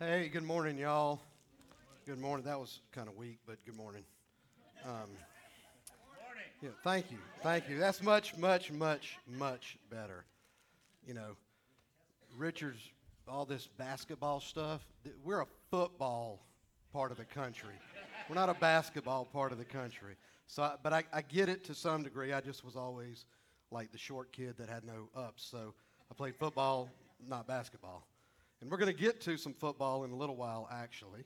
Hey, good morning, y'all. Good morning. That was kind of weak, but good morning. Yeah, thank you. Thank you. That's much better. You know, Richard's all this basketball stuff. We're a football part of the country. We're not a basketball part of the country. So, but I get it to some degree. I just was always like the short kid that had no ups. So I played football, not basketball. And we're going to get to some football in a little while, actually.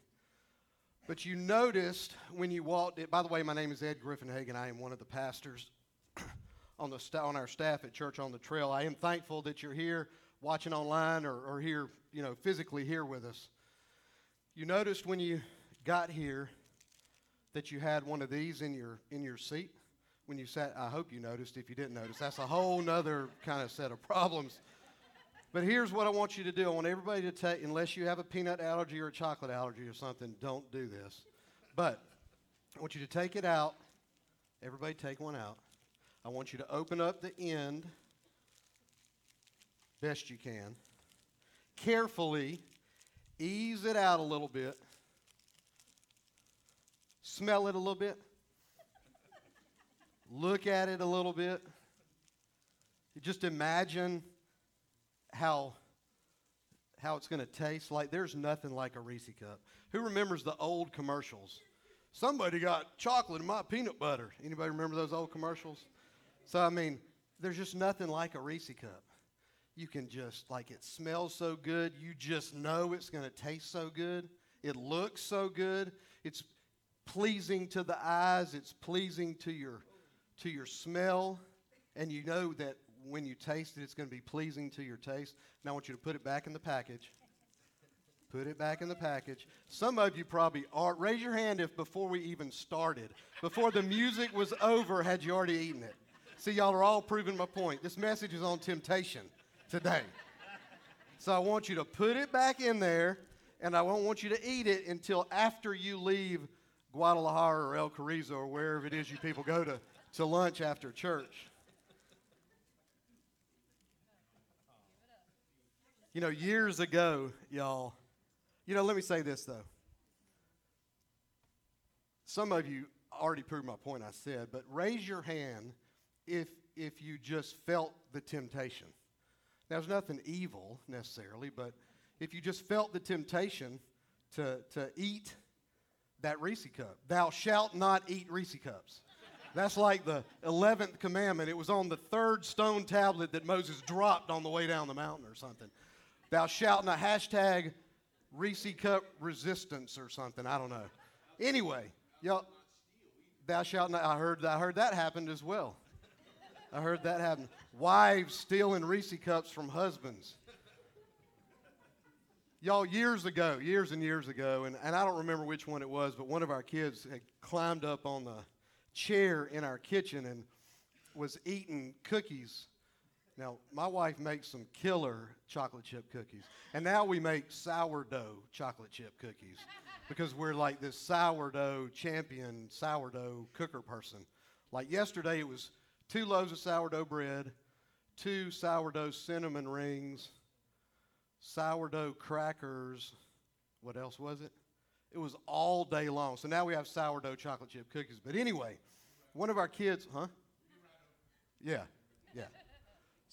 But you noticed when you walked in, by the way, my name is Ed Griffin-Hagen. I am one of the pastors on our staff at Church on the Trail. I am thankful that you're here watching online or here, you know, physically here with us. You noticed when you got here that you had one of these in your seat when you sat. I hope you noticed. If you didn't notice, that's a whole nother kind of set of problems. But here's what I want you to do. I want everybody to take, unless you have a peanut allergy or a chocolate allergy or something, don't do this. But I want you to take it out. Everybody take one out. I want you to open up the end best you can. Carefully ease it out a little bit. Smell it a little bit. Look at it a little bit. You just imagine how it's going to taste like. There's nothing like a Reese's cup. Who remembers the old commercials? Somebody got chocolate in my peanut butter. Anybody remember those old commercials? So, I mean, there's just nothing like a Reese's cup. You can just, like, it smells so good. You just know it's going to taste so good. It looks so good. It's pleasing to the eyes. It's pleasing to your smell. And you know that when you taste it, it's going to be pleasing to your taste. Now I want you to put it back in the package. Put it back in the package. Some of you probably are. Raise your hand if before we even started, before the music was over, had you already eaten it. See, y'all are all proving my point. This message is on temptation today. So I want you to put it back in there, and I won't want you to eat it until after you leave Guadalajara or El Carizo or wherever it is you people go to lunch after church. You know, years ago, y'all, you know, let me say this, though. Some of you already proved my point I said, but raise your hand if you just felt the temptation. Now, there's nothing evil, necessarily, but if you just felt the temptation to eat that Reese's cup. Thou shalt not eat Reese's cups. That's like the 11th commandment. It was on the third stone tablet that Moses dropped on the way down the mountain or something. Thou shalt not, hashtag Reese's cup resistance or something. I don't know. Anyway, y'all, thou shalt not. I heard that happened as well. I heard that happen. Wives stealing Reese's cups from husbands. Y'all, years and years ago, and I don't remember which one it was, but one of our kids had climbed up on the chair in our kitchen and was eating cookies. Now, my wife makes some killer chocolate chip cookies, and now we make sourdough chocolate chip cookies because we're like this sourdough champion, sourdough cooker person. Like yesterday, it was 2 loaves of sourdough bread, 2 sourdough cinnamon rings, sourdough crackers. What else was it? It was all day long. So now we have sourdough chocolate chip cookies. But anyway, one of our kids, huh? Yeah.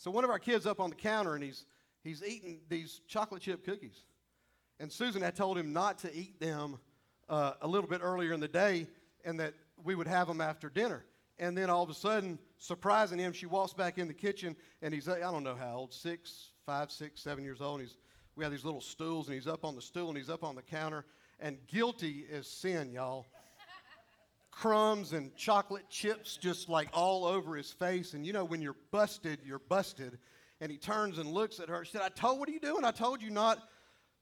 So one of our kids up on the counter, and he's eating these chocolate chip cookies. And Susan had told him not to eat them a little bit earlier in the day and that we would have them after dinner. And then all of a sudden, surprising him, she walks back in the kitchen, and he's, I don't know how old, 7 years old. And we have these little stools, and he's up on the stool, and he's up on the counter. And guilty as sin, y'all. Crumbs and chocolate chips just like all over his face. And you know, when you're busted, you're busted. And he turns and looks at her. She said, what are you doing? I told you not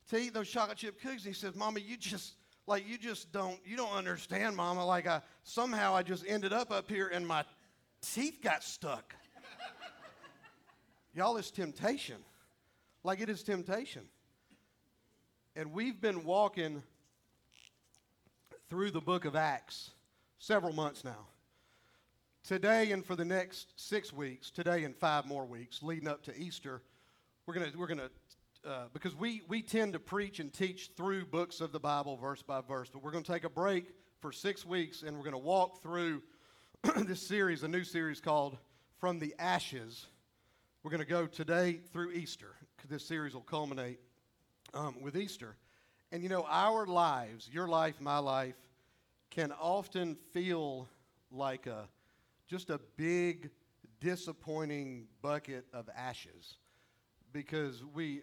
to eat those chocolate chip cookies. And he says, Mama, you don't understand, Mama. Like I just ended up here and my teeth got stuck. Y'all, it's temptation. Like, it is temptation. And we've been walking through the book of Acts several months now. Today and for the next 6 weeks, today and 5 more weeks, leading up to Easter, we're going to because we tend to preach and teach through books of the Bible verse by verse, but we're going to take a break for 6 weeks, and we're going to walk through this series, a new series called From the Ashes. We're going to go today through Easter. This series will culminate with Easter. And you know, our lives, your life, my life, can often feel like just a big, disappointing bucket of ashes, because we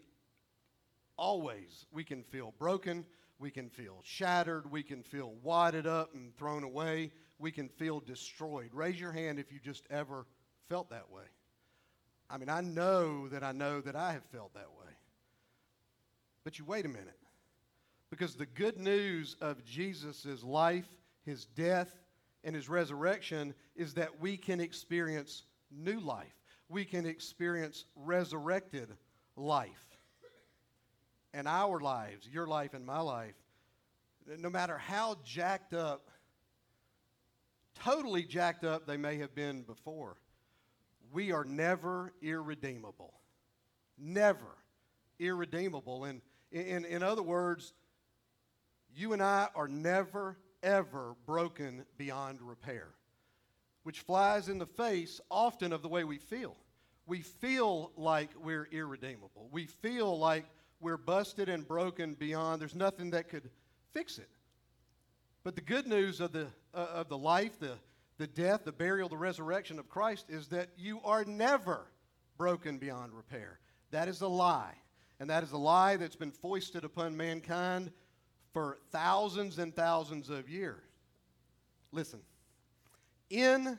can feel broken, we can feel shattered, we can feel wadded up and thrown away, we can feel destroyed. Raise your hand if you just ever felt that way. I mean, I know that I have felt that way. But you wait a minute. Because the good news of Jesus' life, his death, and his resurrection is that we can experience new life. We can experience resurrected life. And our lives, your life and my life, no matter how jacked up, totally jacked up they may have been before, we are never irredeemable. Never irredeemable. And in other words, you and I are never, ever broken beyond repair, which flies in the face often of the way we feel. We feel like we're irredeemable. We feel like we're busted and broken beyond. There's nothing that could fix it. But the good news of the life, the death, the burial, the resurrection of Christ is that you are never broken beyond repair. That is a lie. And that is a lie that's been foisted upon mankind for thousands and thousands of years. Listen, in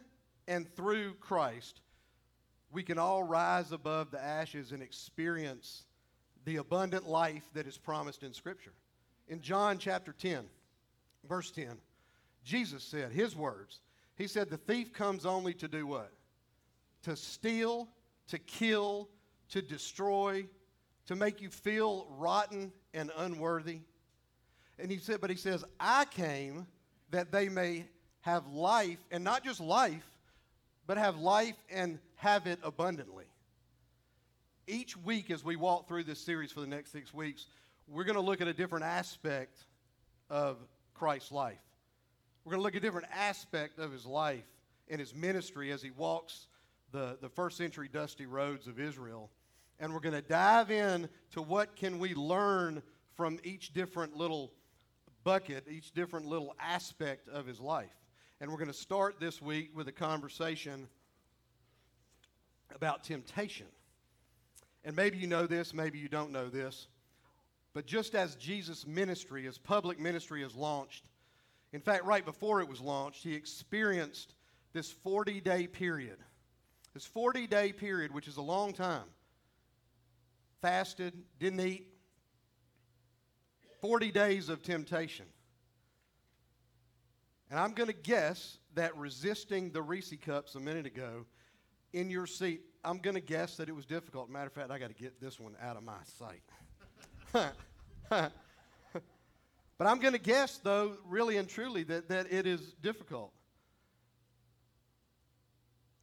and through Christ, we can all rise above the ashes and experience the abundant life that is promised in Scripture. In John chapter 10, verse 10, Jesus said his words. He said, "The thief comes only to do what? To steal, to kill, to destroy, to make you feel rotten and unworthy." And he said, but he says, "I came that they may have life, and not just life, but have life and have it abundantly." Each week as we walk through this series for the next 6 weeks, we're going to look at a different aspect of Christ's life. We're going to look at a different aspect of his life and his ministry as he walks the first century dusty roads of Israel. And we're going to dive in to what can we learn from each different little bucket, each different little aspect of his life. And we're going to start this week with a conversation about temptation. And maybe you know this, maybe you don't know this, but just as Jesus' ministry, his public ministry is launched, in fact, right before it was launched, he experienced this 40-day period. This 40-day period, which is a long time. Fasted, didn't eat. 40 days of temptation. And I'm going to guess that resisting the Reese's cups a minute ago in your seat, I'm going to guess that it was difficult. Matter of fact, I got to get this one out of my sight. But I'm going to guess, though, really and truly, that it is difficult.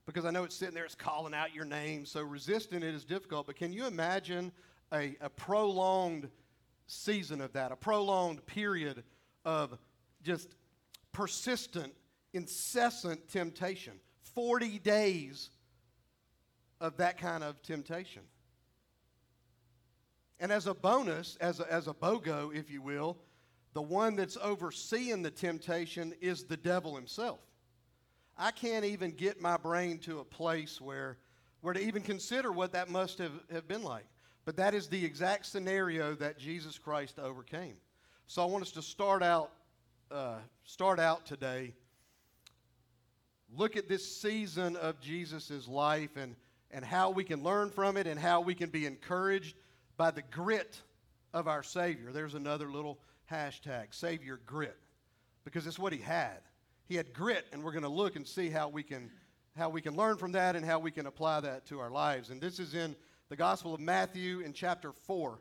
Because I know it's sitting there, it's calling out your name, so resisting it is difficult. But can you imagine a prolonged season of that, a prolonged period of just persistent, incessant temptation, 40 days of that kind of temptation? And as a bonus, as a BOGO, if you will, the one that's overseeing the temptation is the devil himself. I can't even get my brain to a place where to even consider what that must have been like. But that is the exact scenario that Jesus Christ overcame. So I want us to start out today, look at this season of Jesus' life and how we can learn from it and how we can be encouraged by the grit of our Savior. There's another little hashtag, Savior Grit, because it's what he had. He had grit, and we're going to look and see how we can learn from that and how we can apply that to our lives. And this is in the Gospel of Matthew in chapter 4,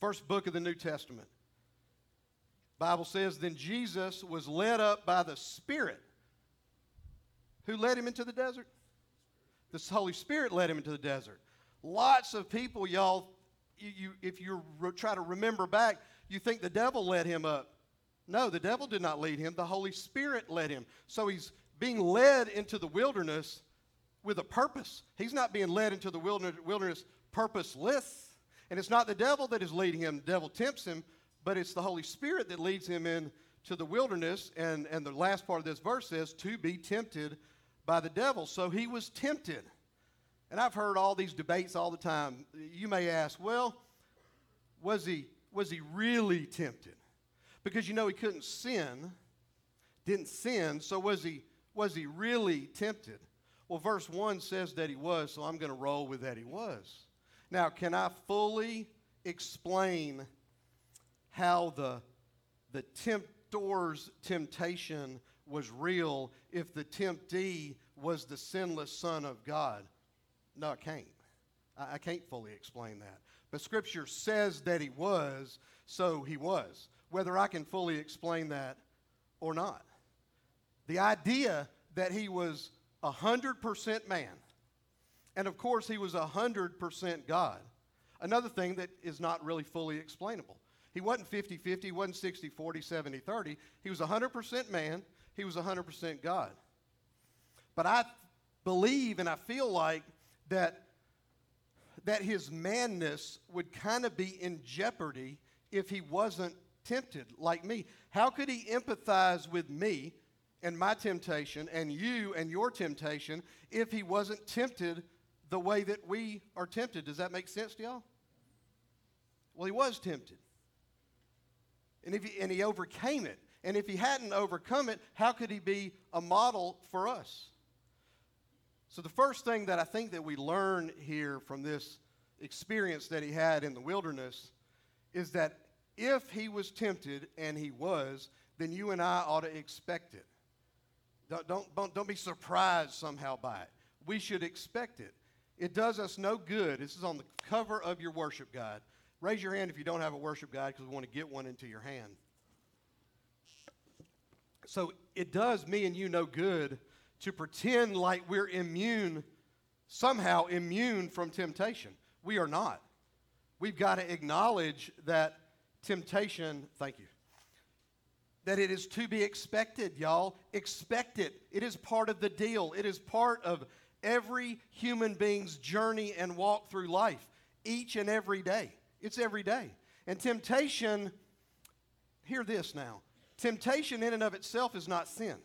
first book of the New Testament. The Bible says, "Then Jesus was led up by the Spirit." Who led him into the desert? The Holy Spirit led him into the desert. Lots of people, y'all, if you try to remember back, you think the devil led him up. No, the devil did not lead him. The Holy Spirit led him. So he's being led into the wilderness with a purpose. He's not being led into the wilderness purposeless. And it's not the devil that is leading him. The devil tempts him, but it's the Holy Spirit that leads him into the wilderness. And the last part of this verse says, to be tempted by the devil. So he was tempted. And I've heard all these debates all the time. You may ask, well, was he really tempted? Because, you know, he couldn't sin, didn't sin, so was he really tempted? Well, verse 1 says that he was, so I'm going to roll with that he was. Now, can I fully explain how the temptor's temptation was real if the temptee was the sinless Son of God? No, I can't. I can't fully explain that. But Scripture says that he was, so he was. Whether I can fully explain that or not. The idea that he was 100% man, and of course he was 100% God, another thing that is not really fully explainable. He wasn't 50-50, he wasn't 60-40, 70-30. He was 100% man, he was 100% God. But I believe and I feel like that his manness would kind of be in jeopardy if he wasn't tempted like me. How could he empathize with me and my temptation and you and your temptation if he wasn't tempted the way that we are tempted? Does that make sense to y'all? Well, he was tempted. And he overcame it. And if he hadn't overcome it, how could he be a model for us? So the first thing that I think that we learn here from this experience that he had in the wilderness is that if he was tempted, and he was, then you and I ought to expect it. Don't be surprised somehow by it. We should expect it. It does us no good. This is on the cover of your worship guide. Raise your hand if you don't have a worship guide because we want to get one into your hand. So it does me and you no good to pretend like we're immune, somehow immune from temptation. We are not. We've got to acknowledge that temptation, thank you, that it is to be expected, y'all. Expect it. It is part of the deal. It is part of every human being's journey and walk through life, each and every day. It's every day. And temptation, hear this now, temptation in and of itself is not sin.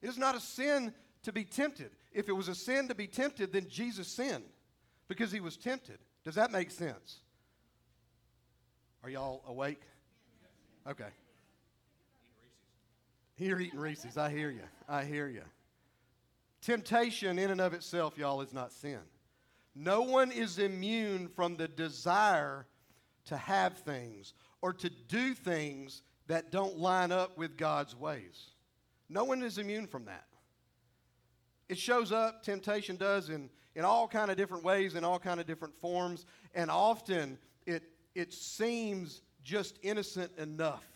It is not a sin to be tempted. If it was a sin to be tempted, then Jesus sinned because he was tempted. Does that make sense? Are y'all awake? Okay. You're eating Reese's. I hear you. Temptation in and of itself, y'all, is not sin. No one is immune from the desire to have things or to do things that don't line up with God's ways. No one is immune from that. It shows up, temptation does, in all kind of different ways, in all kind of different forms, and often it seems just innocent enough.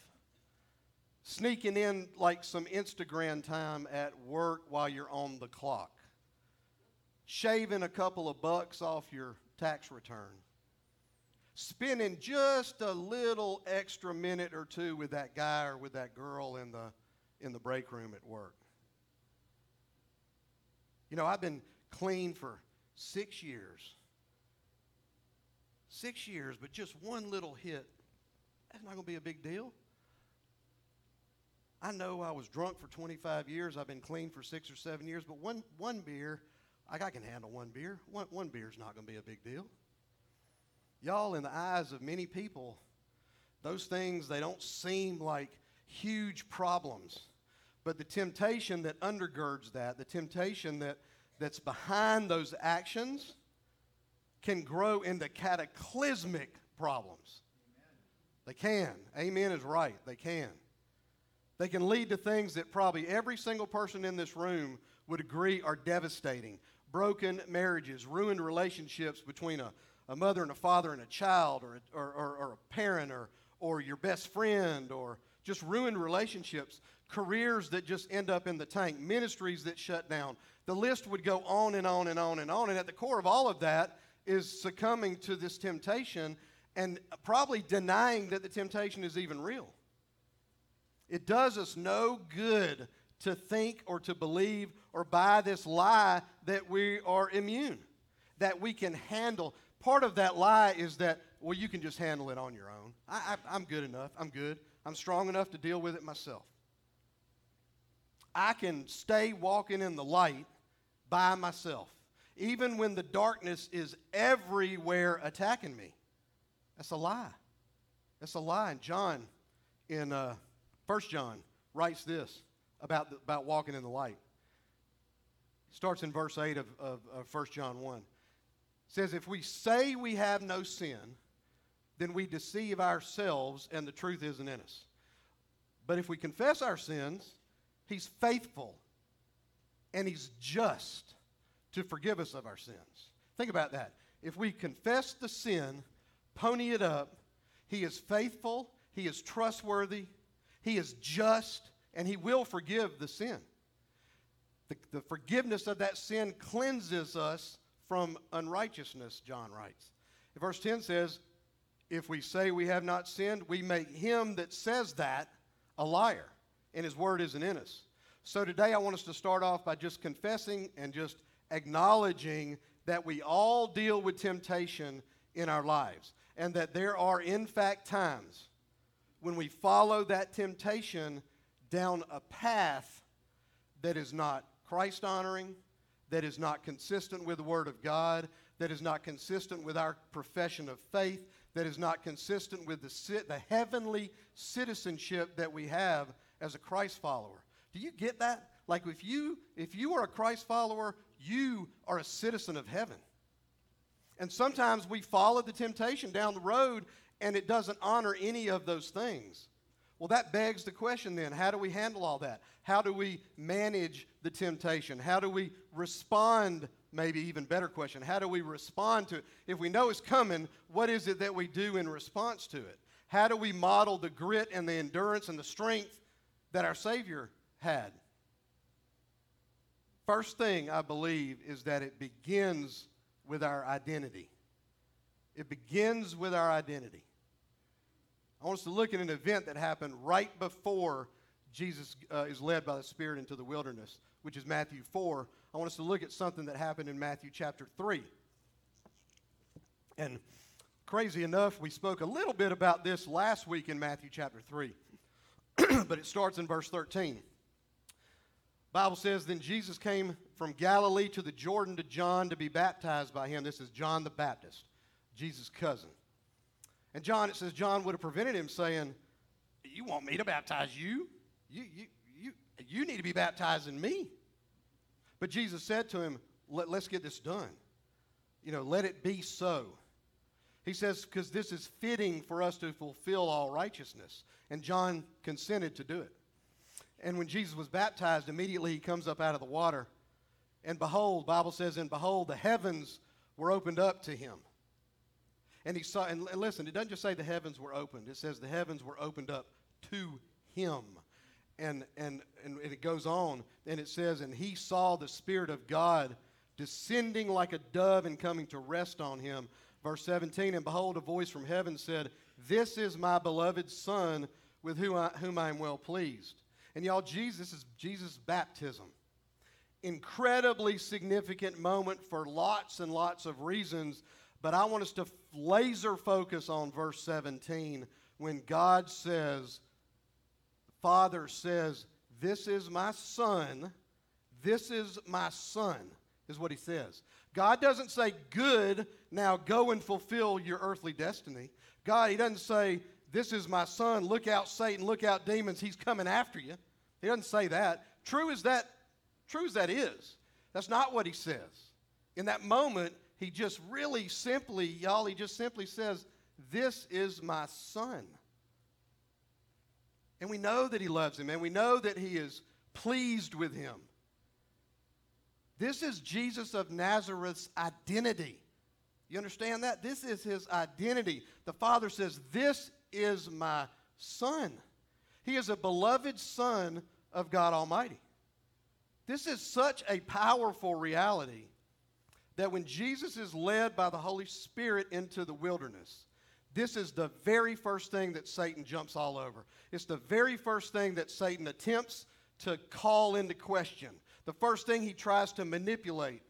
Sneaking in like some Instagram time at work while you're on the clock. Shaving a couple of bucks off your tax return. Spending just a little extra minute or two with that guy or with that girl in the break room at work. You know, I've been clean for 6 years. 6 years, but just one little hit, that's not going to be a big deal. I know I was drunk for 25 years. I've been clean for 6 or 7 years, but one beer, I can handle one beer. One beer's not going to be a big deal. Y'all, in the eyes of many people, those things, they don't seem like huge problems. But the temptation that undergirds that, the temptation that's behind those actions, can grow into cataclysmic problems. Amen. They can. Amen is right. They can. They can lead to things that probably every single person in this room would agree are devastating. Broken marriages, ruined relationships between a mother and a father and a child or a parent or your best friend, or just ruined relationships, careers that just end up in the tank, ministries that shut down. The list would go on and on and on and on. And at the core of all of that is succumbing to this temptation and probably denying that the temptation is even real. It does us no good to think or to believe or buy this lie that we are immune, that we can handle. Part of that lie is that, well, you can just handle it on your own. I'm good enough. I'm good. I'm strong enough to deal with it myself. I can stay walking in the light by myself, even when the darkness is everywhere attacking me. That's a lie. That's a lie. And John, in 1 John, writes this about walking in the light. It starts in verse 8 of 1 John 1. It says, if we say we have no sin, then we deceive ourselves and the truth isn't in us. But if we confess our sins, He's faithful and He's just to forgive us of our sins. Think about that. If we confess the sin, pony it up, He is faithful, He is trustworthy, He is just, and He will forgive the sin. The forgiveness of that sin cleanses us from unrighteousness, John writes. And verse 10 says, if we say we have not sinned, we make him that says that a liar, and his word isn't in us. So today I want us to start off by just confessing and just acknowledging that we all deal with temptation in our lives, and that there are, in fact, times when we follow that temptation down a path that is not Christ-honoring, that is not consistent with the Word of God, that is not consistent with our profession of faith, that is not consistent with the heavenly citizenship that we have as a Christ follower. Do you get that? Like, if you are a Christ follower, you are a citizen of heaven. And sometimes we follow the temptation down the road, and it doesn't honor any of those things. Well, that begs the question then, how do we handle all that? How do we manage the temptation? How do we respond? Maybe even better question, how do we respond to it? If we know it's coming, what is it that we do in response to it? How do we model the grit and the endurance and the strength that our Savior had? First thing I believe is that it begins with our identity. It begins with our identity. I want us to look at an event that happened right before Jesus is led by the Spirit into the wilderness, which is Matthew 4. I want us to look at something that happened in Matthew chapter 3. And crazy enough, we spoke a little bit about this last week in Matthew chapter 3. But it starts in verse 13. Bible says, then Jesus came from Galilee to the Jordan to John to be baptized by him. This is John the Baptist, Jesus' cousin. And John, it says, John would have prevented him, saying, you want me to baptize you? You need to be baptized in me. But Jesus said to him, let's get this done. Let it be so. He says, because this is fitting for us to fulfill all righteousness. And John consented to do it. And when Jesus was baptized, immediately he comes up out of the water. And behold, Bible says, and behold, the heavens were opened up to him. And he saw, and listen, it doesn't just say the heavens were opened. It says the heavens were opened up to him. And it goes on, and it says, and he saw the Spirit of God descending like a dove and coming to rest on him. Verse 17, and behold, a voice from heaven said, this is my beloved Son, with whom I am well pleased. And y'all, this is Jesus' baptism. Incredibly significant moment for lots and lots of reasons, but I want us to laser focus on verse 17 when God says, Father says, this is my Son, this is my Son, is what he says. God doesn't say, good, now go and fulfill your earthly destiny. God, he doesn't say, this is my Son, look out Satan, look out demons, he's coming after you. He doesn't say that. True as that is, that's not what he says. In that moment, he just really simply, y'all, he just simply says, this is my Son. And we know that he loves him, and we know that he is pleased with him. This is Jesus of Nazareth's identity. You understand that? This is his identity. The Father says, this is my Son. He is a beloved Son of God Almighty. This is such a powerful reality that when Jesus is led by the Holy Spirit into the wilderness, This is the very first thing that Satan jumps all over. It's the very first thing that Satan attempts to call into question. The first thing he tries to manipulate.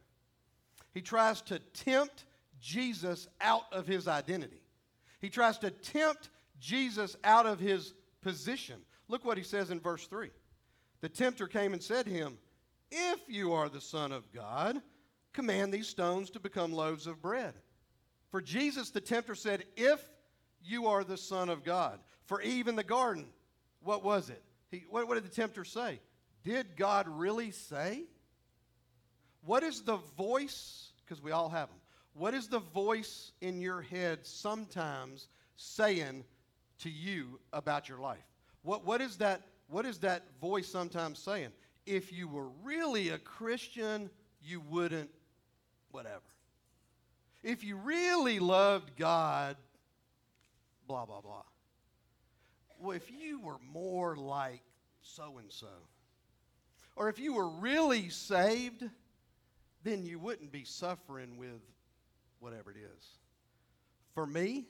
He tries to tempt Jesus out of his identity. He tries to tempt Jesus out of his position. Look what he says in verse 3. The tempter came and said to him, "If you are the Son of God, command these stones to become loaves of bread." For Jesus, the tempter said, "If you are the Son of God." For Eve in the garden, what was it? What did the tempter say? Did God really say? What is the voice, because we all have them, what is the voice in your head sometimes saying to you about your life? What is that voice sometimes saying? If you were really a Christian, you wouldn't whatever. If you really loved God, blah, blah, blah. Well, if you were more like so-and-so, or if you were really saved, then you wouldn't be suffering with whatever it is. For me,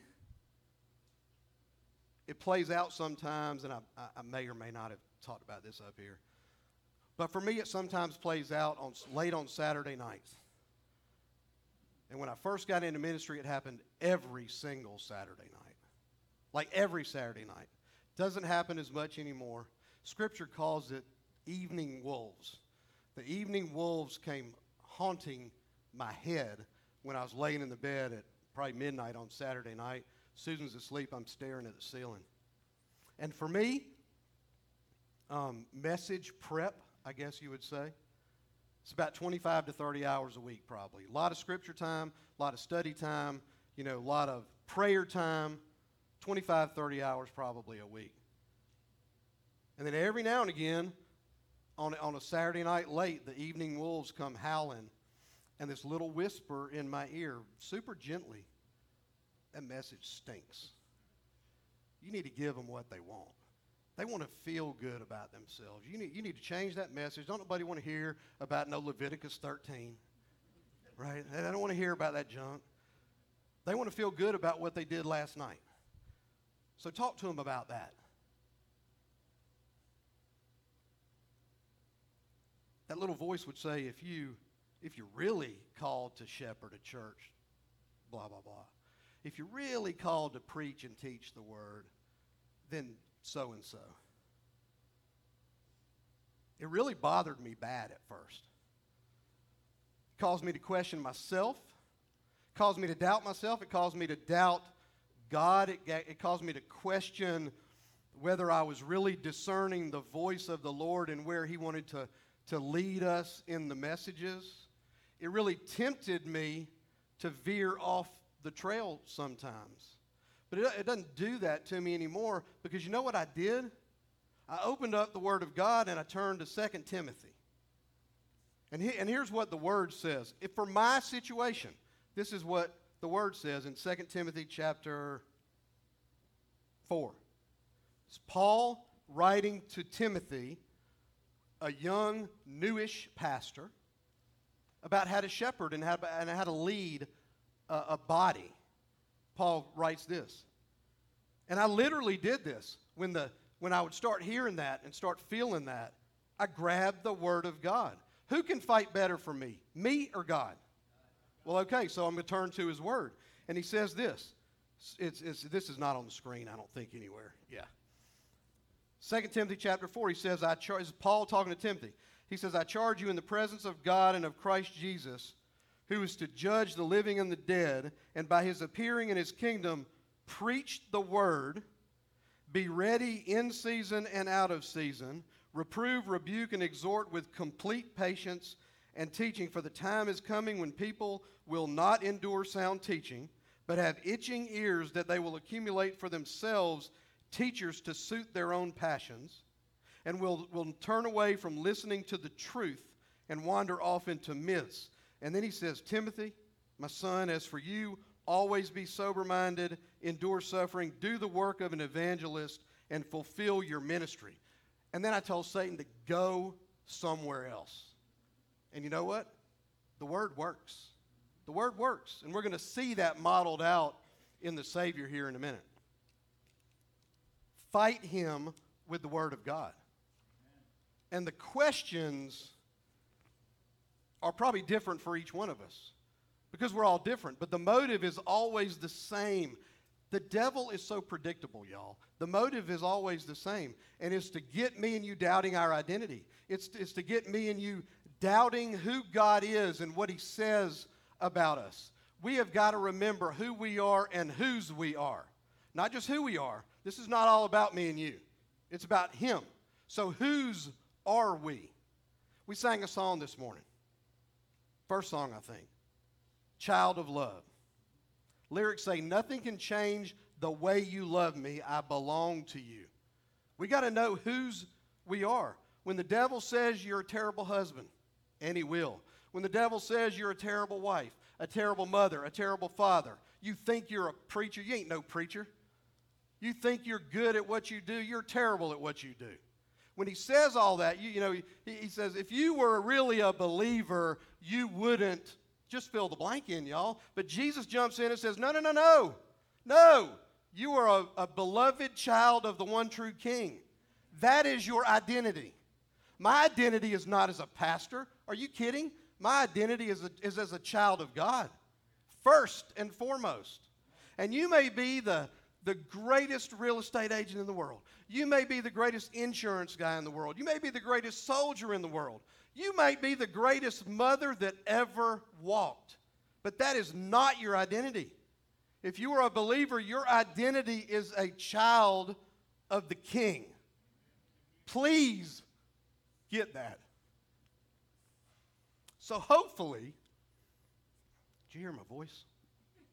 it plays out sometimes, and I may or may not have talked about this up here, but for me it sometimes plays out late on Saturday nights. And when I first got into ministry, it happened every single Saturday night. Like every Saturday night. Doesn't happen as much anymore. Scripture calls it evening wolves. The evening wolves came haunting my head when I was laying in the bed at probably midnight on Saturday night. Susan's asleep. I'm staring at the ceiling. And for me, message prep, I guess you would say. It's about 25 to 30 hours a week probably. A lot of scripture time, a lot of study time, a lot of prayer time. 25, 30 hours probably a week. And then every now and again, on a Saturday night late, the evening wolves come howling, and this little whisper in my ear, super gently, "That message stinks. You need to give them what they want. They want to feel good about themselves. You need to change that message. Don't nobody want to hear about no Leviticus 13, right? They don't want to hear about that junk. They want to feel good about what they did last night. So talk to them about that." That little voice would say, if you're really called to shepherd a church, blah, blah, blah. If you're really called to preach and teach the word, then so and so. It really bothered me bad at first. It caused me to question myself. It caused me to doubt myself. It caused me to doubt God. It caused me to question whether I was really discerning the voice of the Lord and where He wanted to lead us in the messages. It really tempted me to veer off the trail sometimes. But it doesn't do that to me anymore, because you know what I did? I opened up the Word of God and I turned to 2 Timothy. And here's what the Word says. If for my situation, this is what the Word says in 2 Timothy chapter 4. It's Paul writing to Timothy, a young, newish pastor, about how to shepherd and how to lead a body. Paul writes this, and I literally did this. When I would start hearing that and start feeling that, I grabbed the Word of God. Who can fight better for me, or God? Well, okay, so I'm going to turn to His Word, and He says this. This is not on the screen, I don't think, anywhere. Yeah. 2 Timothy chapter 4, he says, Paul talking to Timothy. He says, "I charge you in the presence of God and of Christ Jesus, who is to judge the living and the dead, and by His appearing in His kingdom, preach the word, be ready in season and out of season, reprove, rebuke, and exhort with complete patience and teaching, for the time is coming when people will not endure sound teaching, but have itching ears that they will accumulate for themselves teachers to suit their own passions, and will turn away from listening to the truth and wander off into myths." And then he says, "Timothy, my son, as for you, always be sober-minded, endure suffering, do the work of an evangelist, and fulfill your ministry." And then I told Satan to go somewhere else. And you know what? The word works. The word works. And we're going to see that modeled out in the Savior here in a minute. Fight him with the Word of God. And the questions are probably different for each one of us because we're all different, but the motive is always the same. The devil is so predictable, y'all. The motive is always the same, and it's to get me and you doubting our identity. It's to get me and you doubting who God is and what he says about us. We have got to remember who we are and whose we are, not just who we are. This is not all about me and you. It's about him. So whose are we? We sang a song this morning, first song, I think, Child of Love. Lyrics say, nothing can change the way you love me. I belong to you. We got to know whose we are. When the devil says you're a terrible husband, and he will. When the devil says you're a terrible wife, a terrible mother, a terrible father, you think you're a preacher. You ain't no preacher. You think you're good at what you do. You're terrible at what you do. When he says all that, he says, if you were really a believer, you wouldn't. Just fill the blank in, y'all. But Jesus jumps in and says, no, no, no, no. No, you are a beloved child of the one true King. That is your identity. My identity is not as a pastor. Are you kidding? My identity is as a child of God, first and foremost. And you may be the greatest real estate agent in the world. You may be the greatest insurance guy in the world. You may be the greatest soldier in the world. You might be the greatest mother that ever walked, but that is not your identity. If you are a believer, your identity is a child of the King. Please get that. So hopefully, did you hear my voice?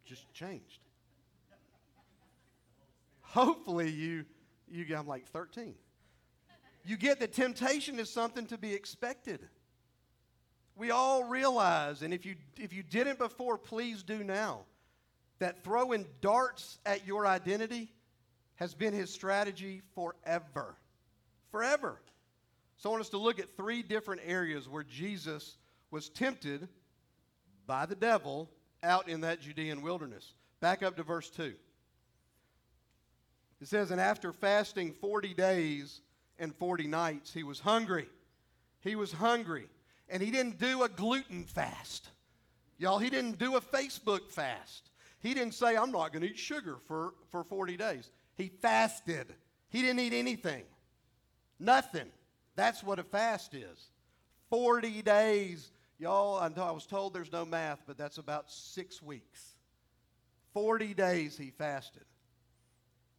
Just changed. Hopefully you I'm like 13. You get that temptation is something to be expected. We all realize, and if you didn't before, please do now, that throwing darts at your identity has been his strategy forever. Forever. So I want us to look at three different areas where Jesus was tempted by the devil out in that Judean wilderness. Back up to verse 2. It says, and after fasting 40 days... and 40 nights, he was hungry. He was hungry. And he didn't do a gluten fast. Y'all, he didn't do a Facebook fast. He didn't say, I'm not going to eat sugar for 40 days. He fasted. He didn't eat anything. Nothing. That's what a fast is. 40 days. Y'all, I was told there's no math, but that's about 6 weeks. 40 days he fasted.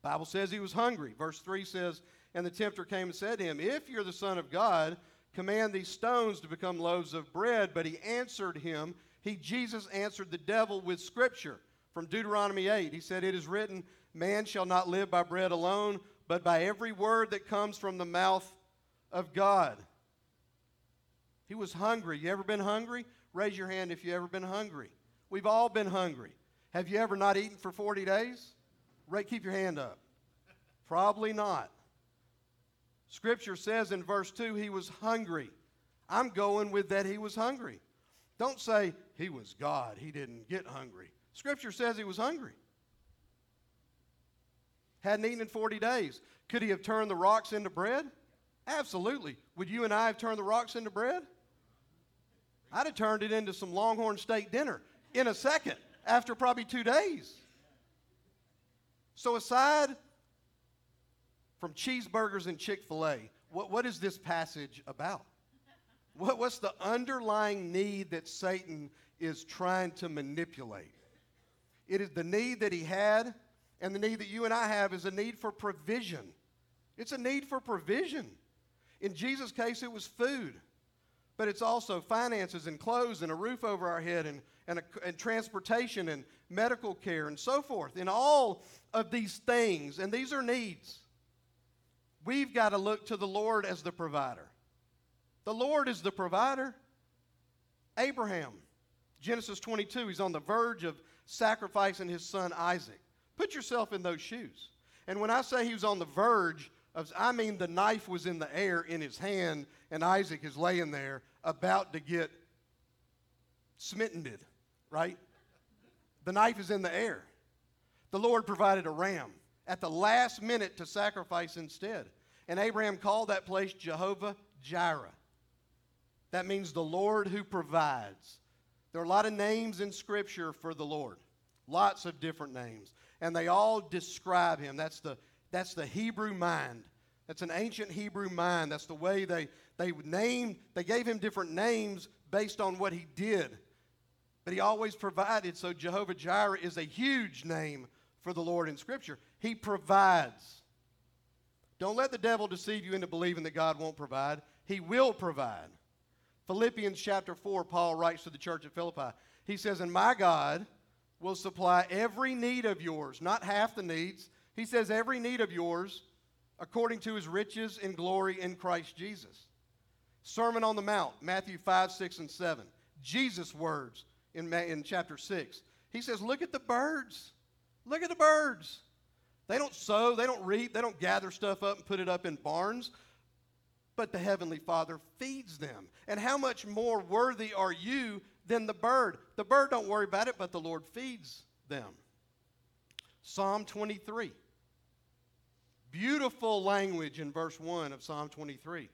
The Bible says he was hungry. Verse 3 says, and the tempter came and said to him, if you're the Son of God, command these stones to become loaves of bread. But he answered him. Jesus answered the devil with Scripture from Deuteronomy 8. He said, it is written, man shall not live by bread alone, but by every word that comes from the mouth of God. He was hungry. You ever been hungry? Raise your hand if you ever been hungry. We've all been hungry. Have you ever not eaten for 40 days? Ray, keep your hand up. Probably not. Scripture says in verse 2, he was hungry. I'm going with that he was hungry. Don't say, he was God, he didn't get hungry. Scripture says he was hungry. Hadn't eaten in 40 days. Could he have turned the rocks into bread? Absolutely. Would you and I have turned the rocks into bread? I'd have turned it into some Longhorn steak dinner in a second after probably 2 days. So aside from cheeseburgers and Chick-fil-A, what is this passage about? What's the underlying need that Satan is trying to manipulate? It is the need that he had, and the need that you and I have is a need for provision. It's a need for provision. In Jesus' case, it was food, but it's also finances and clothes and a roof over our head and transportation and medical care and so forth. In all of these things, and these are needs, we've got to look to the Lord as the provider. The Lord is the provider. Abraham, Genesis 22, he's on the verge of sacrificing his son Isaac. Put yourself in those shoes. And when I say he was on the verge of, I mean the knife was in the air in his hand, and Isaac is laying there about to get smitten, right? The knife is in the air. the Lord provided a ram at the last minute to sacrifice instead. And Abraham called that place Jehovah Jireh. That means the Lord who provides. There are a lot of names in Scripture for the Lord. Lots of different names. And they all describe Him. That's the Hebrew mind. That's an ancient Hebrew mind. That's the way they gave Him different names based on what He did. But He always provided. So Jehovah Jireh is a huge name for the Lord in Scripture. He provides. Don't let the devil deceive you into believing that God won't provide. He will provide. Philippians chapter 4, Paul writes to the church at Philippi. He says, "And my God will supply every need of yours," not half the needs. He says every need of yours according to His riches and glory in Christ Jesus. Sermon on the Mount, Matthew 5, 6, and 7. Jesus' words in chapter 6. He says, look at the birds. Look at the birds. They don't sow, they don't reap, they don't gather stuff up and put it up in barns, but the Heavenly Father feeds them. And how much more worthy are you than the bird? The bird don't worry about it, but the Lord feeds them. Psalm 23. Beautiful language in verse 1 of Psalm 23.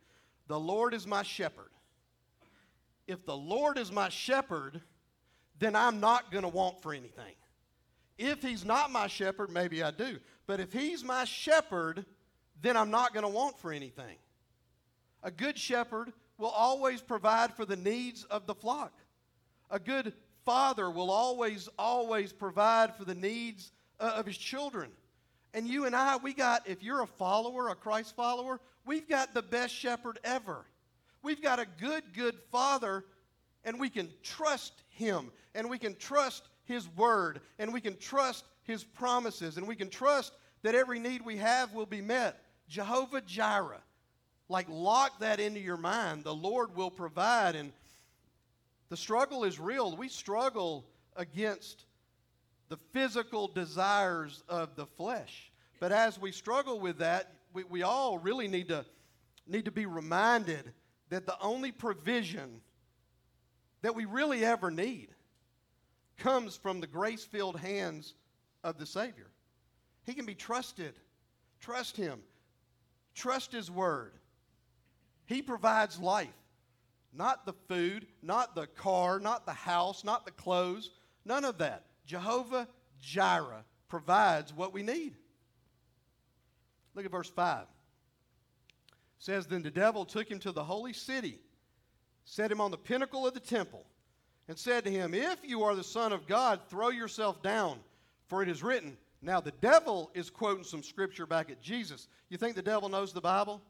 The Lord is my shepherd. If the Lord is my shepherd, then I'm not going to want for anything. If He's not my shepherd, maybe I do. But if He's my shepherd, then I'm not going to want for anything. A good shepherd will always provide for the needs of the flock. A good father will always, always provide for the needs of his children. And you and I, if you're a follower, a Christ follower, we've got the best shepherd ever. We've got a good father, and we can trust him, and we can trust His word, and we can trust His promises, and we can trust that every need we have will be met. Jehovah Jireh. Like, lock that into your mind. The Lord will provide, and the struggle is real. We struggle against the physical desires of the flesh. But as we struggle with that, we all really need to be reminded that the only provision that we really ever need comes from the grace-filled hands of the Savior. He can be trusted. Trust Him. Trust His word. He provides life. Not the food, not the car, not the house, not the clothes, none of that. Jehovah Jireh provides what we need. Look at verse 5. It says, "Then the devil took him to the holy city, set him on the pinnacle of the temple, and said to him, 'If you are the Son of God, throw yourself down, for it is written.'" Now the devil is quoting some scripture back at Jesus. You think the devil knows the Bible?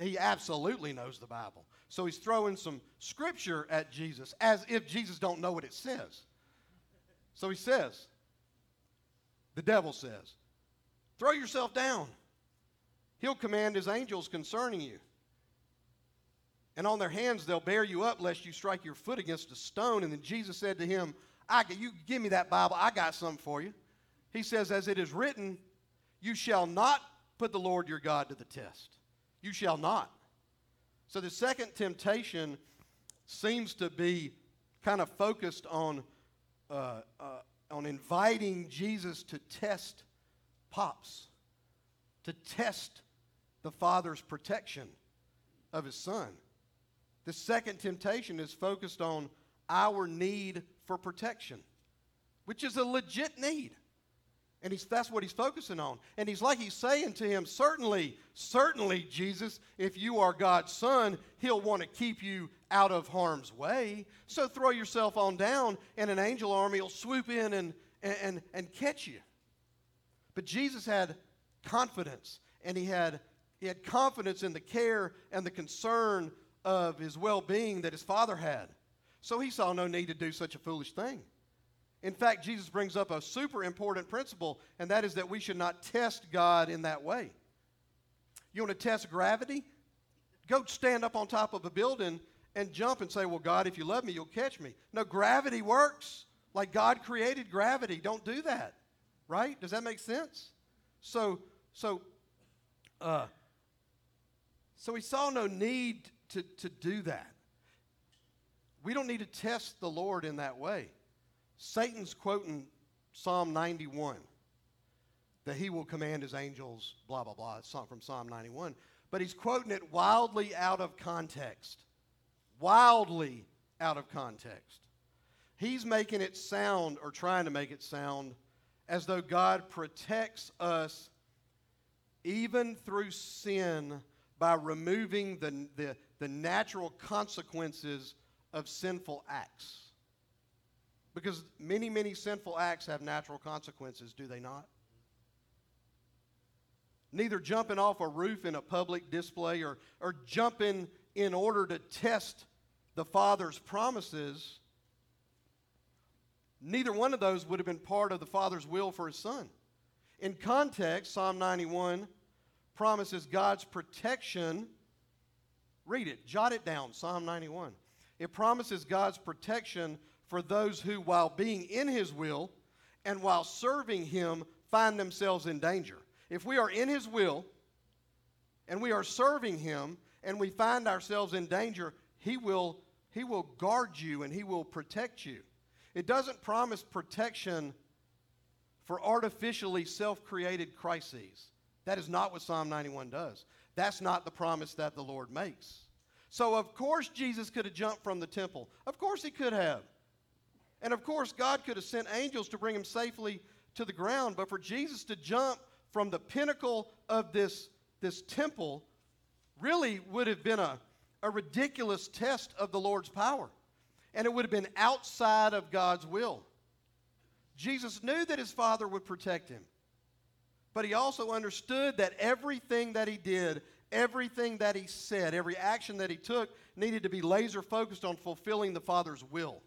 He absolutely knows the Bible. So he's throwing some scripture at Jesus as if Jesus don't know what it says. So he says, the devil says, "Throw yourself down. He'll command his angels concerning you. And on their hands they'll bear you up, lest you strike your foot against a stone." And then Jesus said to him, "You give me that Bible. I got something for you." He says, "As it is written, you shall not put the Lord your God to the test. You shall not." So the second temptation seems to be kind of focused on inviting Jesus to test Pops, to test the Father's protection of His Son. The second temptation is focused on our need for protection, which is a legit need. And that's what he's focusing on. And he's saying to him, certainly, Jesus, if you are God's Son, He'll want to keep you out of harm's way. So throw yourself on down, and an angel army will swoop in and catch you. But Jesus had confidence, and he had confidence in the care and the concern of his well-being that his Father had. So he saw no need to do such a foolish thing. In fact, Jesus brings up a super important principle, and that is that we should not test God in that way. You want to test gravity? Go stand up on top of a building and jump and say, "Well, God, if you love me, you'll catch me." No, gravity works. Like, God created gravity. Don't do that, right? Does that make sense? So he saw no need to do that. We don't need to test the Lord in that way. Satan's quoting Psalm 91. that he will command his angels, blah, blah, blah. It's from Psalm 91. But he's quoting it wildly out of context. Wildly out of context. He's making it sound, or trying to make it sound, as though God protects us even through sin by removing the natural consequences of sinful acts. Because many, many sinful acts have natural consequences, do they not? Neither jumping off a roof in a public display or jumping in order to test the Father's promises, neither one of those would have been part of the Father's will for his Son. In context, Psalm 91 promises God's protection. Read it, jot it down, Psalm 91. It promises God's protection for those who, while being in his will and while serving him, find themselves in danger. If we are in his will and we are serving him and we find ourselves in danger, he will guard you and he will protect you. It doesn't promise protection for artificially self-created crises. That is not what Psalm 91 does. That's not the promise that the Lord makes. So, of course, Jesus could have jumped from the temple. Of course he could have. And, of course, God could have sent angels to bring him safely to the ground. But for Jesus to jump from the pinnacle of this temple really would have been a ridiculous test of the Lord's power. And it would have been outside of God's will. Jesus knew that his Father would protect him. But he also understood that everything that he did, everything that he said, every action that he took needed to be laser focused on fulfilling the Father's will.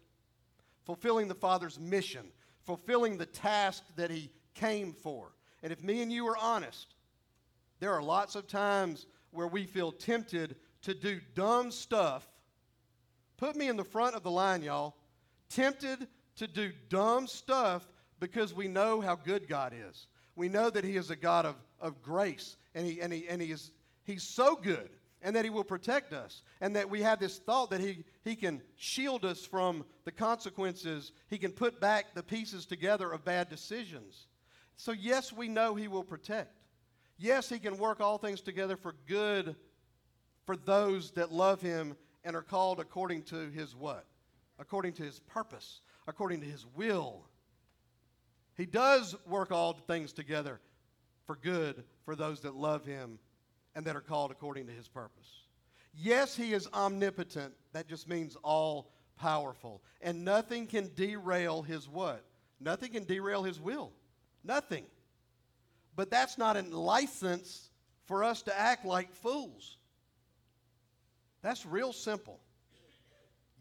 Fulfilling the Father's mission, fulfilling the task that he came for. And if me and you are honest, there are lots of times where we feel tempted to do dumb stuff. Put me in the front of the line, y'all. Tempted to do dumb stuff because we know how good God is. We know that he is a God of grace, and he's so good, and that he will protect us, and that we have this thought that he can shield us from the consequences. He can put back the pieces together of bad decisions. So yes, we know he will protect. Yes, he can work all things together for good for those that love him and are called according to his what? According to his purpose, according to his will. He does work all things together for good for those that love him and that are called according to his purpose. Yes, he is omnipotent. That just means all-powerful. And nothing can derail his what? Nothing can derail his will. Nothing. But that's not a license for us to act like fools. That's real simple.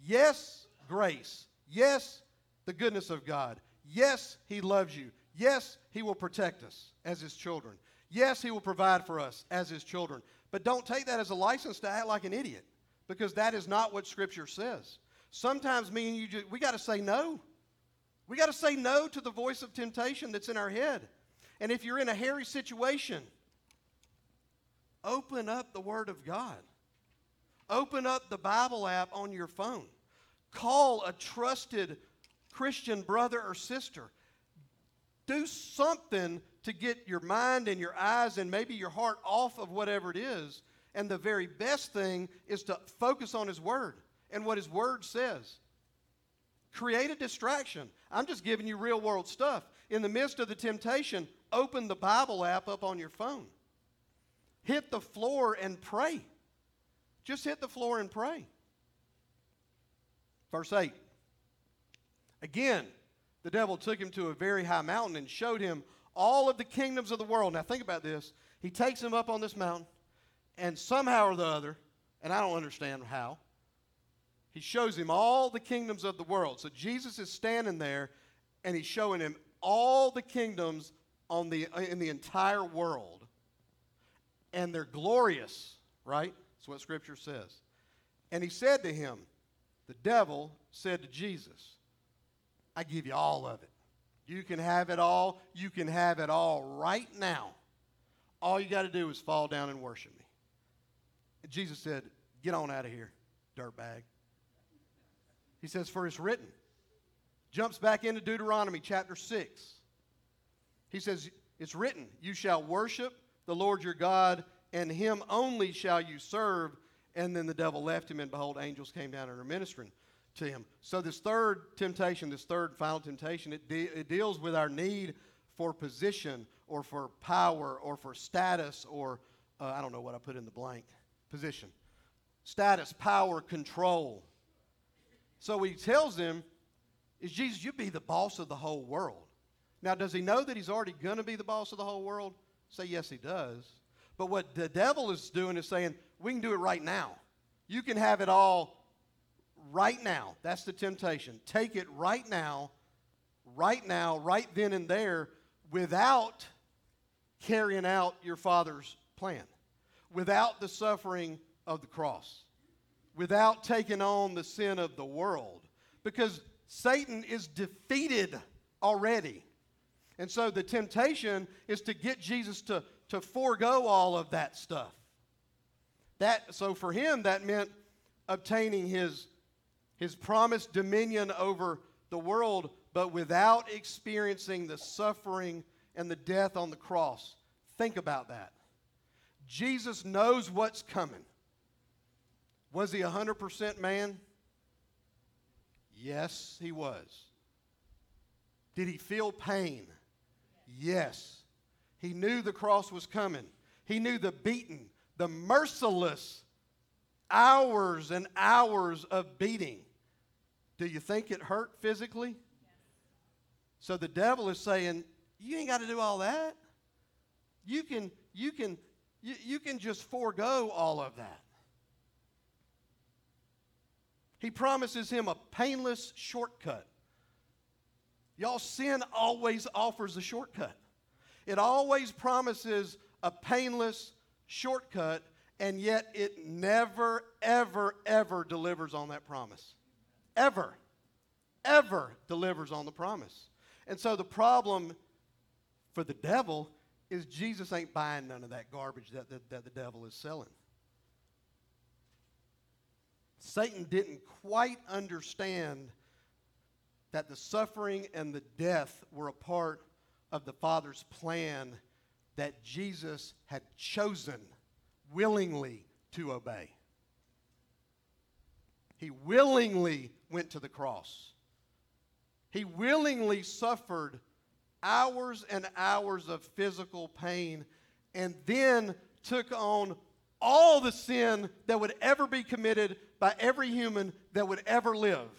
Yes, grace. Yes, the goodness of God. Yes, he loves you. Yes, he will protect us as his children. Yes, he will provide for us as his children. But don't take that as a license to act like an idiot, because that is not what Scripture says. Sometimes me and you, we got to say no. We got to say no to the voice of temptation that's in our head. And if you're in a hairy situation, open up the Word of God. Open up the Bible app on your phone. Call a trusted Christian brother or sister. Do something to get your mind and your eyes and maybe your heart off of whatever it is. And the very best thing is to focus on his word and what his word says. Create a distraction. I'm just giving you real world stuff. In the midst of the temptation, open the Bible app up on your phone. Hit the floor and pray. Just hit the floor and pray. Verse 8. Again, the devil took him to a very high mountain and showed him all of the kingdoms of the world. Now think about this. He takes him up on this mountain, and somehow or the other, and I don't understand how, he shows him all the kingdoms of the world. So Jesus is standing there, and he's showing him all the kingdoms in the entire world. And they're glorious, right? That's what Scripture says. And he said to him, the devil said to Jesus, I give you all of it. You can have it all. You can have it all right now. All you got to do is fall down and worship me. And Jesus said, get on out of here, dirtbag. He says, for it's written. Jumps back into Deuteronomy chapter 6. He says, It's written, you shall worship the Lord your God, and him only shall you serve. And then the devil left him, and behold, angels came down and were ministering to him. So this third temptation, this third final temptation, it deals with our need for position or for power or for status or, I don't know what I put in the blank, position. Status, power, control. So he tells him, is Jesus, you be the boss of the whole world. Now, does he know that he's already going to be the boss of the whole world? Say, yes, he does. But what the devil is doing is saying, we can do it right now. You can have it all right now. That's the temptation. Take it right now, right now, right then and there, without carrying out your Father's plan, without the suffering of the cross, without taking on the sin of the world, because Satan is defeated already. And so the temptation is to get Jesus to forego all of that stuff. So for him, that meant obtaining his promised dominion over the world, but without experiencing the suffering and the death on the cross. Think about that. Jesus knows what's coming. Was he 100% man? Yes, he was. Did he feel pain? Yes. He knew the cross was coming. He knew the beating, the merciless hours and hours of beating. Do you think it hurt physically? Yes. So the devil is saying, you ain't got to do all that. You can just forego all of that. He promises him a painless shortcut. Y'all, sin always offers a shortcut. It always promises a painless shortcut, and yet it never, ever, ever delivers on that promise. Ever, ever delivers on the promise. And so the problem for the devil is Jesus ain't buying none of that garbage that the devil is selling. Satan didn't quite understand that the suffering and the death were a part of the Father's plan that Jesus had chosen willingly to obey. He willingly went to the cross. He willingly suffered hours and hours of physical pain and then took on all the sin that would ever be committed by every human that would ever live.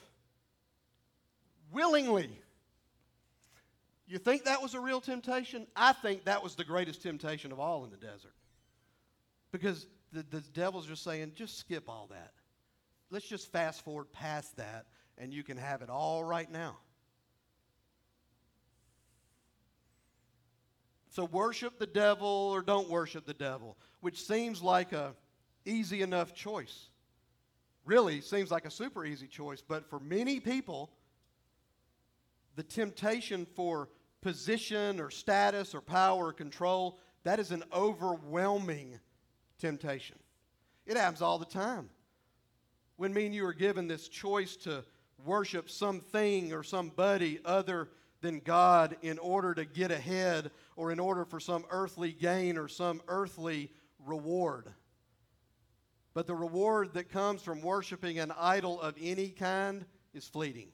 Willingly. You think that was a real temptation? I think that was the greatest temptation of all in the desert. Because the devil's just saying, just skip all that. Let's just fast forward past that, and you can have it all right now. So worship the devil or don't worship the devil, which seems like an easy enough choice. Really seems like a super easy choice, but for many people, the temptation for position or status or power or control, that is an overwhelming temptation. It happens all the time. When me and you are given this choice to worship something or somebody other than God in order to get ahead or in order for some earthly gain or some earthly reward. But the reward that comes from worshiping an idol of any kind is fleeting.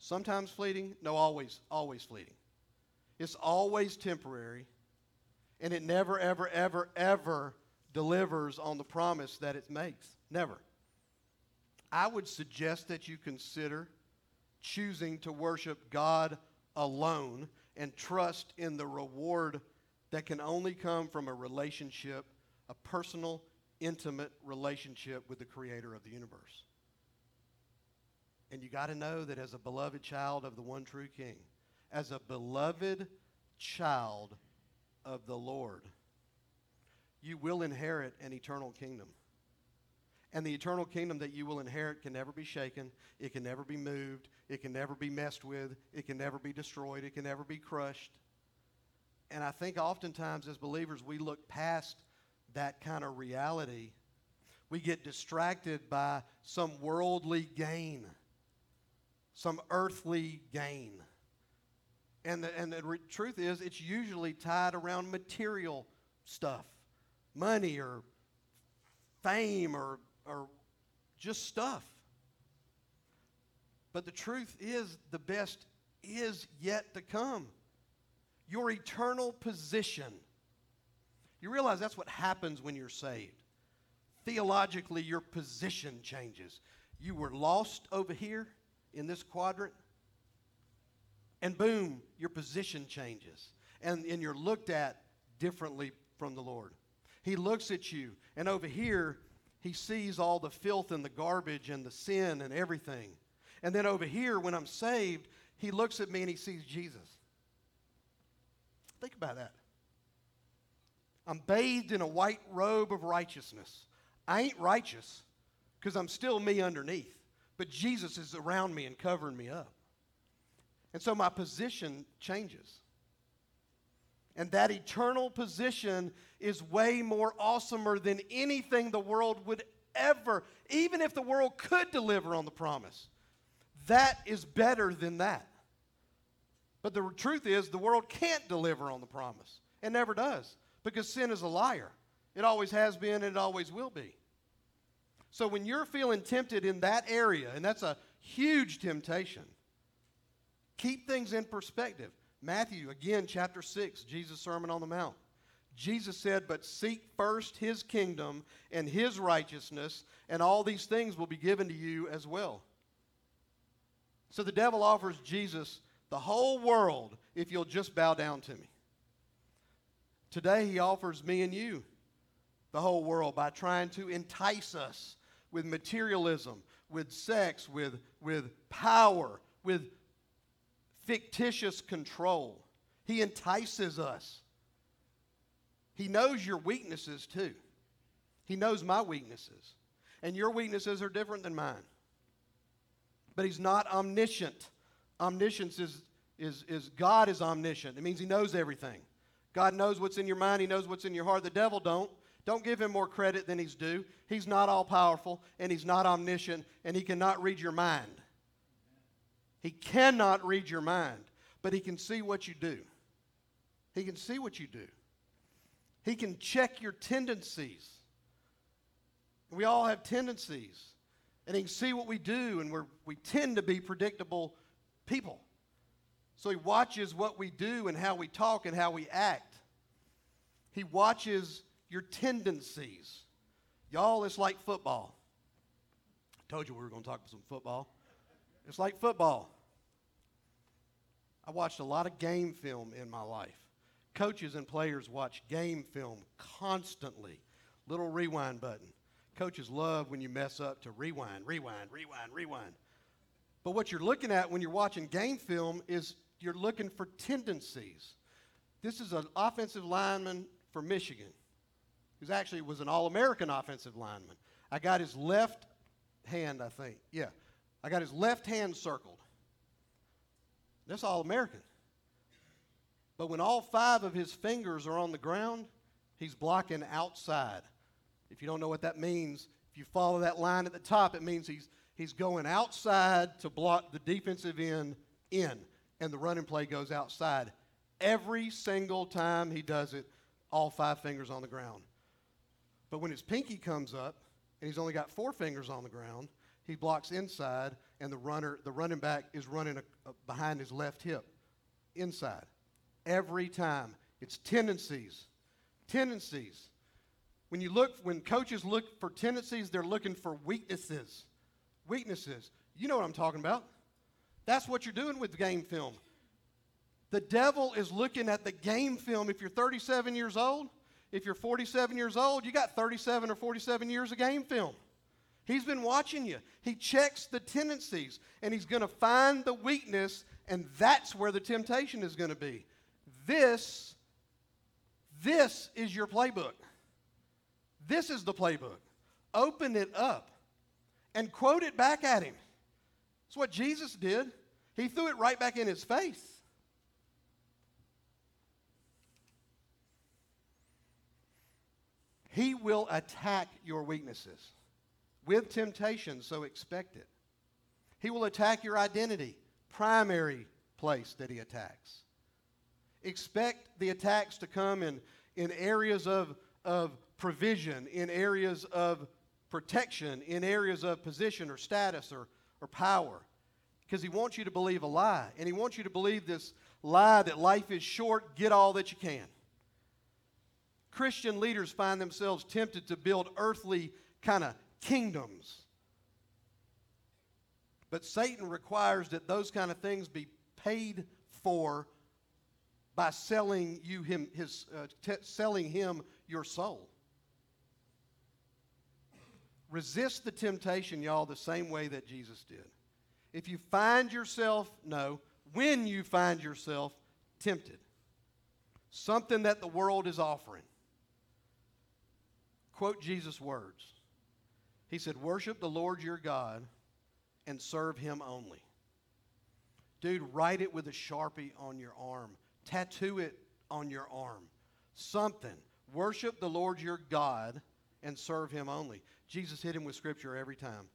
Sometimes fleeting, no, always fleeting. It's always temporary, and it never, ever, ever, ever delivers on the promise that it makes. Never. I would suggest that you consider choosing to worship God alone and trust in the reward that can only come from a relationship, a personal, intimate relationship with the Creator of the universe. And you got to know that as a beloved child of the one true King, as a beloved child of the Lord, you will inherit an eternal kingdom. And the eternal kingdom that you will inherit can never be shaken. It can never be moved. It can never be messed with. It can never be destroyed. It can never be crushed. And I think oftentimes as believers, we look past that kind of reality. We get distracted by some worldly gain, some earthly gain. And the truth is, it's usually tied around material stuff, money or fame or just stuff. But the truth is, the best is yet to come. Your eternal position. You realize that's what happens when you're saved. Theologically, your position changes. You were lost over here in this quadrant, and boom, your position changes. And you're looked at differently from the Lord. He looks at you, and over here, he sees all the filth and the garbage and the sin and everything. And then over here, when I'm saved, he looks at me and he sees Jesus. Think about that. I'm bathed in a white robe of righteousness. I ain't righteous because I'm still me underneath, but Jesus is around me and covering me up. And so my position changes. And that eternal position is way more awesomer than anything the world would ever, even if the world could deliver on the promise. That is better than that. But the truth is, the world can't deliver on the promise. It never does, because sin is a liar. It always has been, and it always will be. So when you're feeling tempted in that area, and that's a huge temptation, keep things in perspective. Matthew, again, chapter 6, Jesus' Sermon on the Mount. Jesus said, but seek first his kingdom and his righteousness, and all these things will be given to you as well. So the devil offers Jesus the whole world if you'll just bow down to me. Today he offers me and you the whole world by trying to entice us with materialism, with sex, with power, with fictitious control. He entices us. He knows your weaknesses too. He knows my weaknesses. And your weaknesses are different than mine. But he's not omniscient. Omniscience is God is omniscient. It means he knows everything. God knows what's in your mind. He knows what's in your heart. The devil don't. Don't give him more credit than he's due. He's not all-powerful, and he's not omniscient, and he cannot read your mind. He cannot read your mind, but he can see what you do. He can see what you do. He can check your tendencies. We all have tendencies, and he can see what we do, and we tend to be predictable people. So he watches what we do and how we talk and how we act. He watches your tendencies. Y'all, it's like football. I told you we were going to talk about some football. It's like football. I watched a lot of game film in my life. Coaches and players watch game film constantly. Little rewind button. Coaches love when you mess up to rewind. But what you're looking at when you're watching game film is you're looking for tendencies. This is an offensive lineman for Michigan. He actually was an All-American offensive lineman. I got his left hand, I think. Yeah. I got his left hand circled. That's All-American. But when all five of his fingers are on the ground, he's blocking outside. If you don't know what that means, if you follow that line at the top, it means he's going outside to block the defensive end in, and the running play goes outside. Every single time he does it, all five fingers on the ground. But when his pinky comes up, and he's only got four fingers on the ground, he blocks inside, and the running back is running behind his left hip, inside. Every time. It's tendencies. Tendencies. When coaches look for tendencies, they're looking for weaknesses. Weaknesses. You know what I'm talking about. That's what you're doing with game film. The devil is looking at the game film. If you're 37 years old, if you're 47 years old, you got 37 or 47 years of game film. He's been watching you. He checks the tendencies, and he's going to find the weakness, and that's where the temptation is going to be. This is your playbook. This is the playbook. Open it up and quote it back at him. That's what Jesus did. He threw it right back in his face. He will attack your weaknesses. With temptation, so expect it. He will attack your identity, primary place that he attacks. expect the attacks to come in areas of provision, in areas of protection, in areas of position or status or power. Because he wants you to believe a lie. And he wants you to believe this lie that life is short, get all that you can. Christian leaders find themselves tempted to build earthly kind of kingdoms. But Satan requires that those kind of things be paid for by selling you him your soul. Resist the temptation, y'all, the same way that Jesus did. When you find yourself tempted, something that the world is offering, quote Jesus' words. He said, "Worship the Lord your God and serve him only." Dude, write it with a Sharpie on your arm. Tattoo it on your arm. Something. Worship the Lord your God and serve him only. Jesus hit him with scripture every time.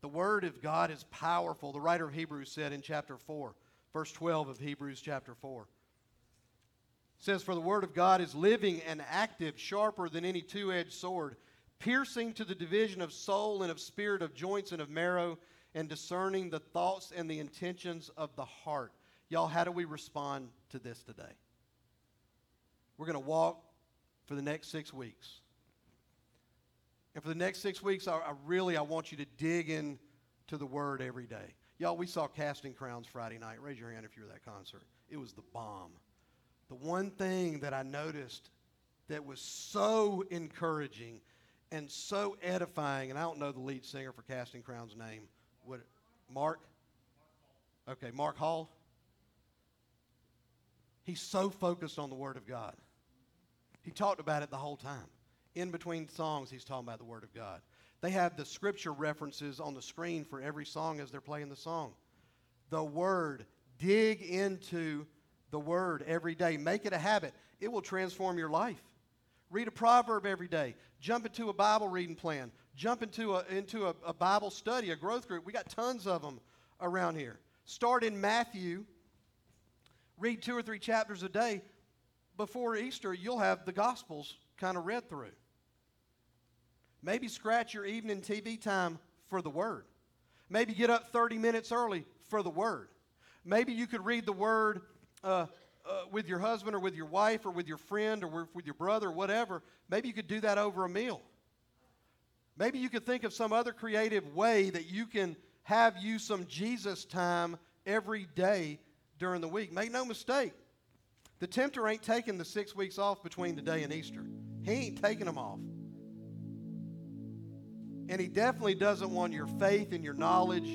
The word of God is powerful. The writer of Hebrews said in chapter 4, verse 12 of Hebrews chapter 4. It says, "For the word of God is living and active, sharper than any two-edged sword, piercing to the division of soul and of spirit, of joints and of marrow, and discerning the thoughts and the intentions of the heart." Y'all, how do we respond to this today? We're going to walk for the next 6 weeks. And for the next 6 weeks, I want you to dig into the Word every day. Y'all, we saw Casting Crowns Friday night. Raise your hand if you were at that concert. It was the bomb. The one thing that I noticed that was so encouraging and so edifying, and I don't know the lead singer for Casting Crowns' name. Mark? Okay, Mark Hall. He's so focused on the Word of God. He talked about it the whole time. In between songs, he's talking about the Word of God. They have the scripture references on the screen for every song as they're playing the song. The Word. Dig into the Word every day. Make it a habit. It will transform your life. Read a proverb every day. Jump into a Bible reading plan. Jump into a Bible study, a growth group. We got tons of them around here. Start in Matthew. Read 2 or 3 chapters a day. Before Easter, you'll have the Gospels kind of read through. Maybe scratch your evening TV time for the Word. Maybe get up 30 minutes early for the Word. Maybe you could read the Word with your husband or with your wife or with your friend or with your brother or whatever. Maybe you could do that over a meal. Maybe you could think of some other creative way that you can have you some Jesus time every day during the week. Make no mistake, the tempter ain't taking the 6 weeks off between today and Easter. He ain't taking them off. And he definitely doesn't want your faith and your knowledge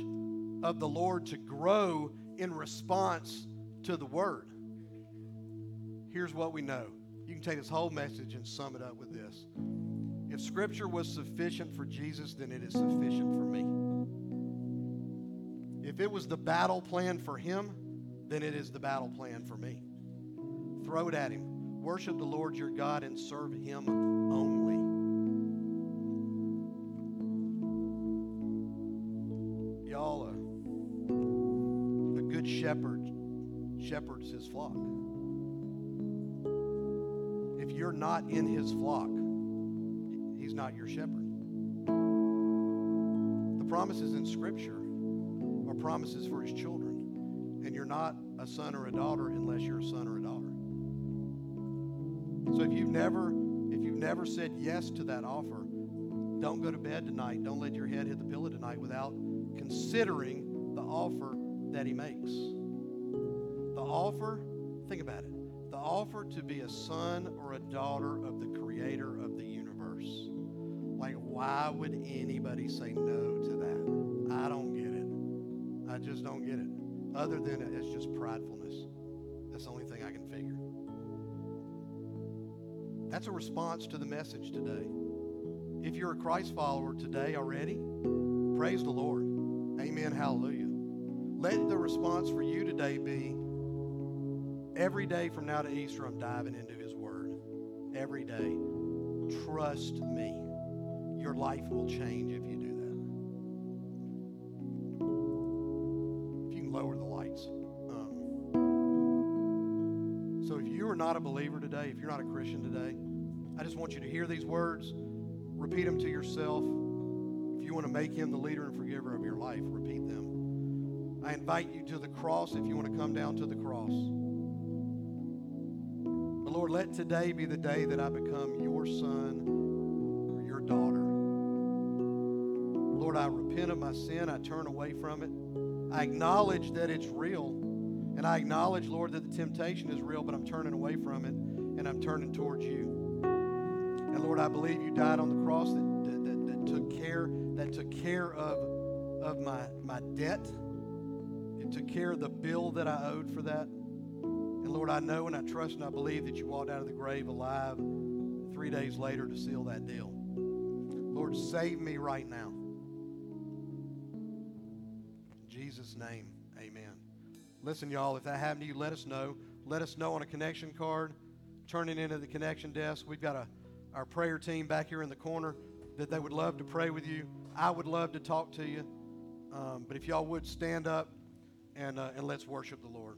of the Lord to grow in response to the Word. Here's what we know. You can take this whole message and sum it up with this. If Scripture was sufficient for Jesus, then it is sufficient for me. If it was the battle plan for him, then it is the battle plan for me. Throw it at him. Worship the Lord your God and serve him only. Y'all, a good shepherd shepherds his flock. If you're not in his flock, he's not your shepherd. The promises in Scripture are promises for his children. And you're not a son or a daughter unless you're a son or a daughter. So if you've never said yes to that offer, don't go to bed tonight. Don't let your head hit the pillow tonight without considering the offer that he makes. The offer, think about it. The offer to be a son or a daughter of the Creator of the universe. Like, why would anybody say no to that? I don't get it. I just don't get it. Other than it's just pridefulness. That's the only thing I can figure. That's a response to the message today. If you're a Christ follower today already, praise the Lord. Amen. Hallelujah. Let the response for you today be, every day from now to Easter, I'm diving into his Word. Every day. Trust me. Your life will change if you do that. If you can lower the lights. So are not a believer today, if you're not a Christian today, I just want you to hear these words, repeat them to yourself. If you want to make him the leader and forgiver of your life, repeat them. I invite you to the cross if you want to come down to the cross. But Lord, let today be the day that I become your son or your daughter. Lord, I repent of my sin. I turn away from it. I acknowledge that it's real, and I acknowledge, Lord, that the temptation is real, but I'm turning away from it, and I'm turning towards you. And Lord, I believe you died on the cross that took care of my debt. It took care of the bill that I owed for that. And Lord, I know and I trust and I believe that you walked out of the grave alive 3 days later to seal that deal. Lord, save me right now. In Jesus' name, amen. Listen, y'all, if that happened to you, let us know. Let us know on a connection card. Turn it into the connection desk. We've got our prayer team back here in the corner that they would love to pray with you. I would love to talk to you. But if y'all would stand up and let's worship the Lord.